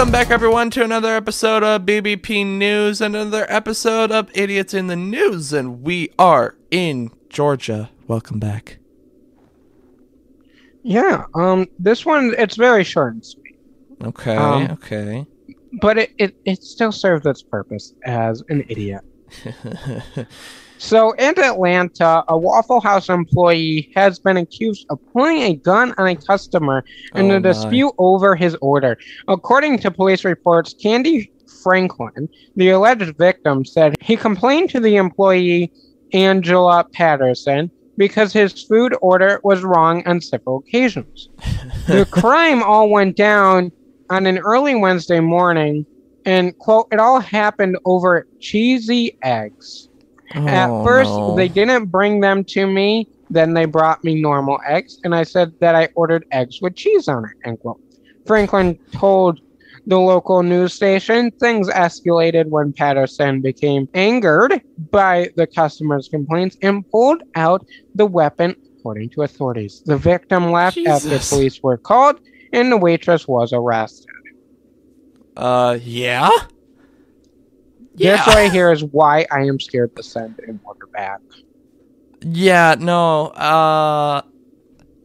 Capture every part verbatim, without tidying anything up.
Welcome back, everyone, to another episode of B B P News, another episode of Idiots in the News, and we are in Georgia. Welcome back. Yeah, um, this one, it's very short and sweet. Okay, um, okay. But it, it, it still serves its purpose as an idiot. So, in Atlanta, a Waffle House employee has been accused of pulling a gun on a customer in oh, a dispute my. over his order. According to police reports, Candy Franklin, the alleged victim, said he complained to the employee, Angela Patterson, because his food order was wrong on several occasions. The crime all went down on an early Wednesday morning, and, quote, it all happened over cheesy eggs. Oh, At first, no. they didn't bring them to me. Then they brought me normal eggs, and I said that I ordered eggs with cheese on it, end quote. Franklin told the local news station things escalated when Patterson became angered by the customer's complaints and pulled out the weapon, according to authorities. The victim left Jesus. after police were called, and the waitress was arrested. Uh, yeah? Yeah. This right here is why I am scared to send an order back. Yeah, no. Uh,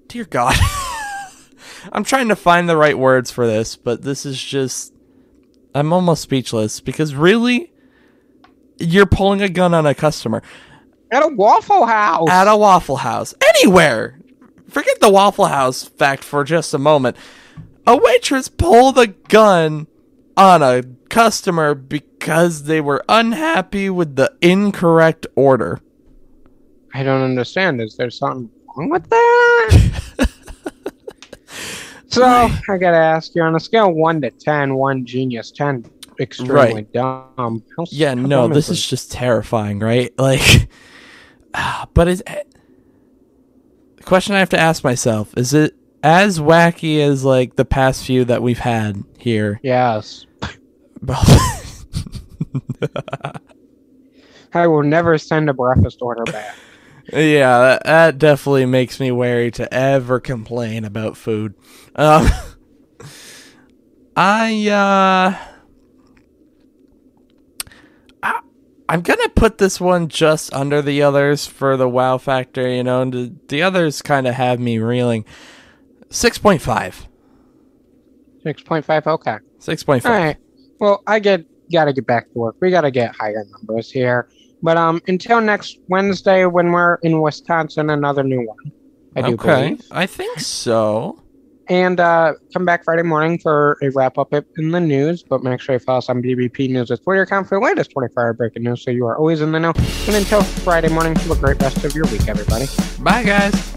dear God. I'm trying to find the right words for this, but this is just... I'm almost speechless, because really? You're pulling a gun on a customer. At a Waffle House. At a Waffle House. Anywhere! Forget the Waffle House fact for just a moment. A waitress pulled a gun on a customer because they were unhappy with the incorrect order. I don't understand. Is there something wrong with that? So, I gotta ask you, on a scale of one to ten, one genius, ten extremely right. dumb. How yeah, no, this is just terrifying, right? Like, but it's, the question I have to ask myself, is it as wacky as, like, the past few that we've had here? Yes. I will never send a breakfast order back. Yeah, that, that definitely makes me wary to ever complain about food. Um, I, uh, I, I'm gonna put this one just under the others for the wow factor. You know, the, the others kind of have me reeling. Six point five. Six point five. Okay. Six point five. All right. Well, I get gotta get back to work. We gotta get higher numbers here. But um, until next Wednesday, when we're in Wisconsin, another new one. I do okay. believe. I think so. And uh, come back Friday morning for a wrap up in the news. But make sure you follow us on B B P News. It's Twitter account for the latest twenty-four hour breaking news, so you are always in the know. And until Friday morning, have a great rest of your week, everybody. Bye, guys.